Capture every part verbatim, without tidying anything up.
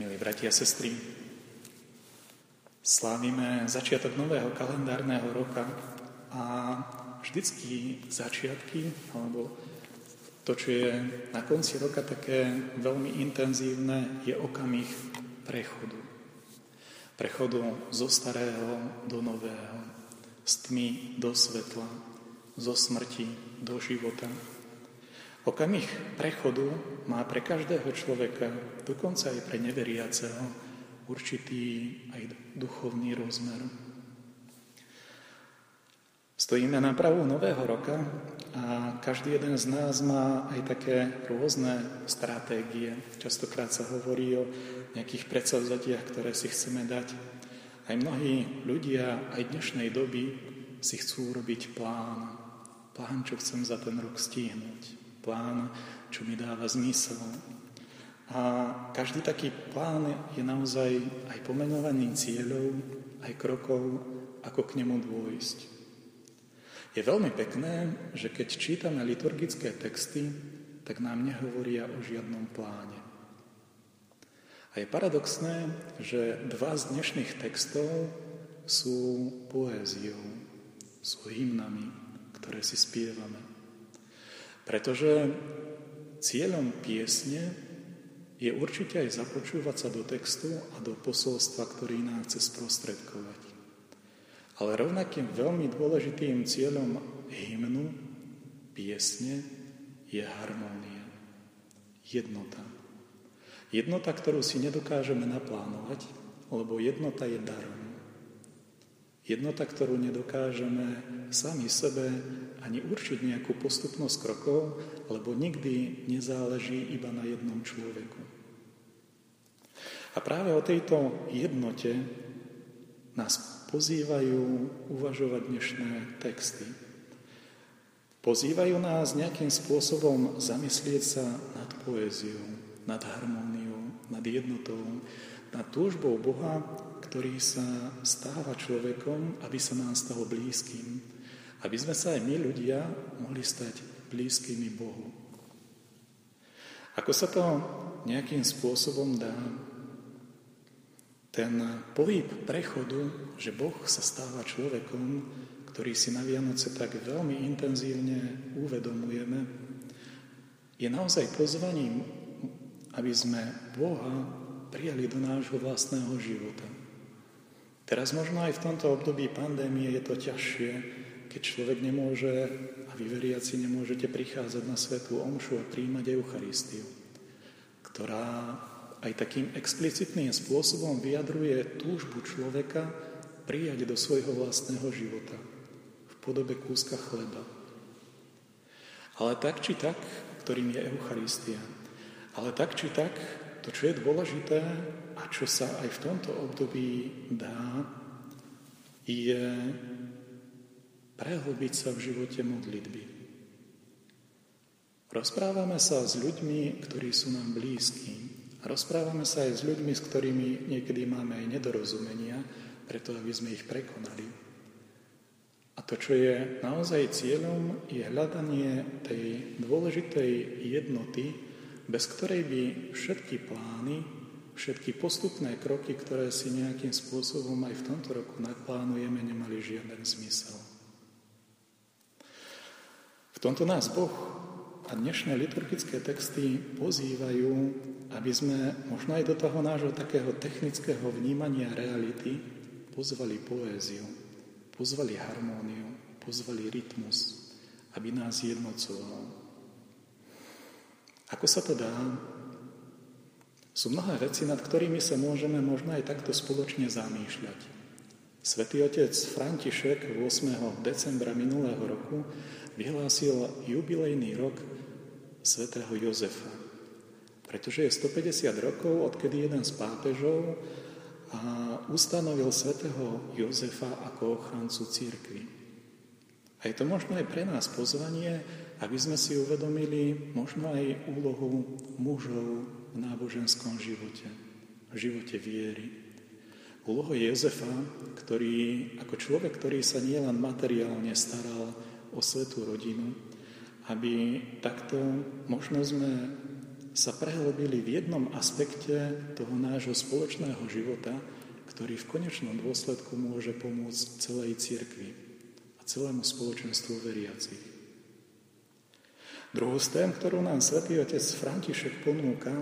Milí bratia a sestry, slávime začiatok nového kalendárneho roka a vždycky začiatky, alebo to, čo je na konci roka také veľmi intenzívne, je okamih prechodu. Prechodu zo starého do nového, z tmy do svetla, zo smrti do života. Okamih prechodu má pre každého človeka, dokonca aj pre neveriaceho, určitý aj duchovný rozmer. Stojíme na prahu nového roka a každý jeden z nás má aj také rôzne stratégie. Častokrát sa hovorí o nejakých predsavzatiach, ktoré si chceme dať. Aj mnohí ľudia aj dnešnej doby si chcú robiť plán. Plán, čo chcem za ten rok stihnúť. Plán, čo mi dáva zmysel. A každý taký plán je naozaj aj pomenovaním cieľov, aj krokov, ako k nemu dôjsť. Je veľmi pekné, že keď čítame liturgické texty, tak nám nehovoria o žiadnom pláne. A je paradoxné, že dva z dnešných textov sú poéziou, sú hymnami, ktoré si spievame. Pretože cieľom piesne je určite aj započúvať sa do textu a do posolstva, ktorý nám chce sprostredkovať. Ale rovnakým veľmi dôležitým cieľom hymnu, piesne, je harmónia, jednota. Jednota, ktorú si nedokážeme naplánovať, lebo jednota je darom. Jednota, ktorú nedokážeme sami sebe ani určiť nejakú postupnosť krokov, lebo nikdy nezáleží iba na jednom človeku. A práve o tejto jednote nás pozývajú uvažovať dnešné texty. Pozývajú nás nejakým spôsobom zamyslieť sa nad poéziou, nad harmóniou, nad jednotou, nad túžbou Boha, ktorý sa stáva človekom, aby sa nám stalo blízkym. Aby sme sa aj my ľudia mohli stať blízkymi Bohu. Ako sa to nejakým spôsobom dá? Ten pohyb prechodu, že Boh sa stáva človekom, ktorý si na Vianoce tak veľmi intenzívne uvedomujeme, je naozaj pozvaním, aby sme Boha prijali do nášho vlastného života. Teraz možno aj v tomto období pandémie je to ťažšie, keď človek nemôže, a vy veriaci nemôžete prichádzať na svätú omšu a prijímať Eucharistiu, ktorá aj takým explicitným spôsobom vyjadruje túžbu človeka prijať do svojho vlastného života v podobe kúska chleba. Ale tak či tak, ktorým je Eucharistia, ale tak či tak, to, čo je dôležité a čo sa aj v tomto období dá, je prehlbiť sa v živote modlitby. Rozprávame sa s ľuďmi, ktorí sú nám blízki. Rozprávame sa aj s ľuďmi, s ktorými niekedy máme aj nedorozumenia, preto aby sme ich prekonali. A to, čo je naozaj cieľom, je hľadanie tej dôležitej jednoty, bez ktorej by všetky plány, všetky postupné kroky, ktoré si nejakým spôsobom aj v tomto roku naplánujeme, nemali žiaden zmysel. V tomto nás Boh a dnešné liturgické texty pozývajú, aby sme možno aj do toho nášho takého technického vnímania reality pozvali poéziu, pozvali harmóniu, pozvali rytmus, aby nás jednocoval. Ako sa to dá? Sú mnohé veci, nad ktorými sa môžeme možno aj takto spoločne zamýšľať. Svätý otec František ôsmeho decembra minulého roku vyhlásil jubilejný rok svätého Jozefa, pretože je stopäťdesiat rokov, odkedy jeden z pápežov a ustanovil svätého Jozefa ako ochrancu cirkvi. A je to možno aj pre nás pozvanie, aby sme si uvedomili možno aj úlohu mužov v náboženskom živote, v živote viery. Úloha Jozefa, ktorý ako človek, ktorý sa nielen materiálne staral o svätú rodinu, aby takto možno sme sa prehlbili v jednom aspekte toho nášho spoločného života, ktorý v konečnom dôsledku môže pomôcť celej cirkvi a celému spoločenstvu veriacich. Druhou z tém, ktorú nám svätý otec František ponúka,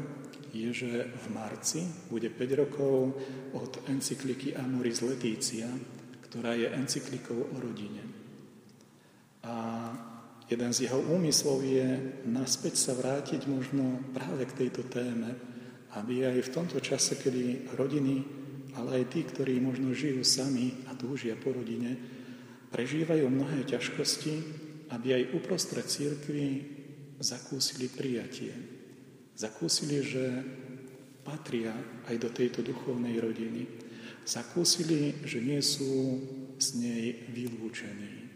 je, že v marci bude päť rokov od encykliky Amoris Laetitia, ktorá je encyklikou o rodine. A jeden z jeho úmyslov je naspäť sa vrátiť možno práve k tejto téme, aby aj v tomto čase, kedy rodiny, ale aj tí, ktorí možno žijú sami a túžia po rodine, prežívajú mnohé ťažkosti, aby aj uprostred cirkvi zakúsili prijatie. Zakúsili, že patria aj do tejto duchovnej rodiny. Zakúsili, že nie sú z nej vylúčení.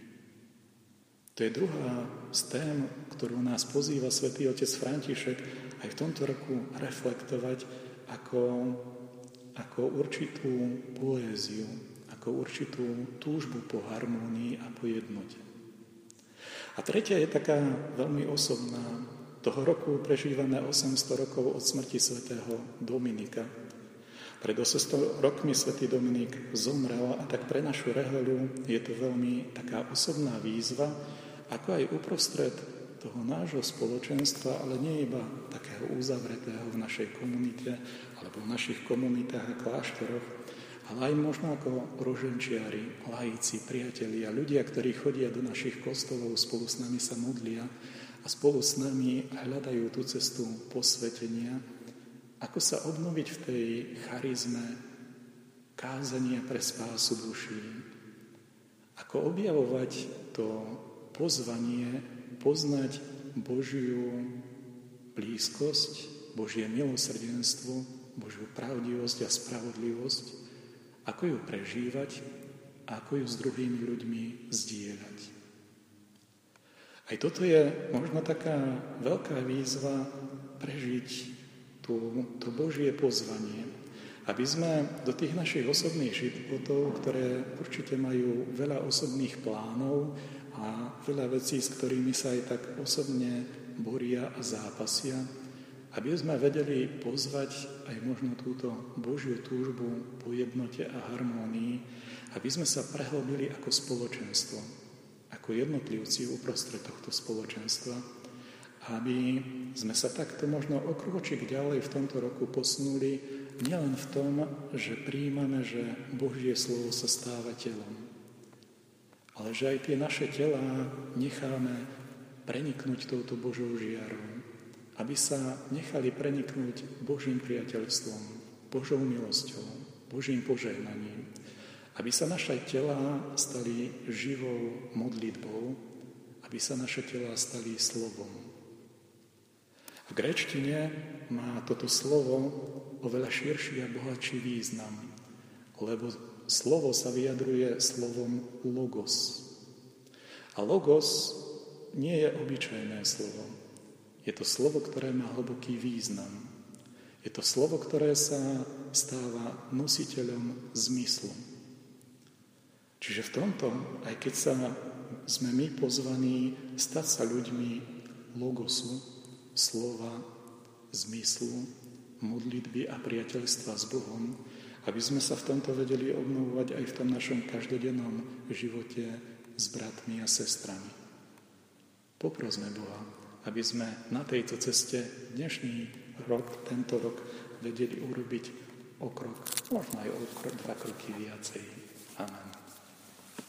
To je druhá z tém, ktorú nás pozýva svätý otec František aj v tomto roku reflektovať ako, ako určitú poéziu, ako určitú túžbu po harmónii a po jednote. A tretia je taká veľmi osobná. Toho roku prežívame osemsto rokov od smrti svätého Dominika. Pred osemsto rokmi svätý Dominik zomrel a tak pre našu rehoľu je to veľmi taká osobná výzva, ako aj uprostred toho nášho spoločenstva, ale nie iba takého uzavretého v našej komunite alebo v našich komunitách a kláštoroch, ale aj možno ako roženčiari, laici, priatelia, ľudia, ktorí chodia do našich kostolov, spolu s nami sa modlia a spolu s nami hľadajú tú cestu posvetenia, ako sa obnoviť v tej charizme kázania pre spásu duší, ako objavovať to pozvanie, poznať Božiu blízkosť, Božie milosrdenstvo, Božiu pravdivosť a spravodlivosť, ako ju prežívať a ako ju s druhými ľuďmi zdieľať. Aj toto je možno taká veľká výzva prežiť tú, to Božie pozvanie, aby sme do tých našich osobných životov, ktoré určite majú veľa osobných plánov a veľa vecí, s ktorými sa aj tak osobne boria a zápasia, aby sme vedeli pozvať aj možno túto Božiu túžbu po jednote a harmónii, aby sme sa prehlbili ako spoločenstvo, ako jednotlivci uprostred tohto spoločenstva, aby sme sa takto možno o krôčik ďalej v tomto roku posunuli nielen v tom, že prijímame, že Božie slovo sa stáva telom, ale že aj tie naše telá necháme preniknúť touto Božou žiarou, aby sa nechali preniknúť Božím priateľstvom, Božou milosťou, Božím požehnaním, aby sa naše telá stali živou modlitbou, aby sa naše telá stali slovom. V gréčtine má toto slovo oveľa širší a bohatší význam, lebo slovo sa vyjadruje slovom logos. A logos nie je obyčajné slovo. Je to slovo, ktoré má hlboký význam. Je to slovo, ktoré sa stáva nositeľom zmyslu. Čiže v tomto, aj keď sa sme my pozvaní stať sa ľuďmi logosu, slova, zmyslu, modlitby a priateľstva s Bohom, aby sme sa v tomto vedeli obnovovať aj v tom našom každodennom živote s bratmi a sestrami. Poprosme Boha, aby sme na tejto ceste dnešný rok, tento rok, vedeli urobiť okrok, možno aj okrok, dva kroky viacej. Amen.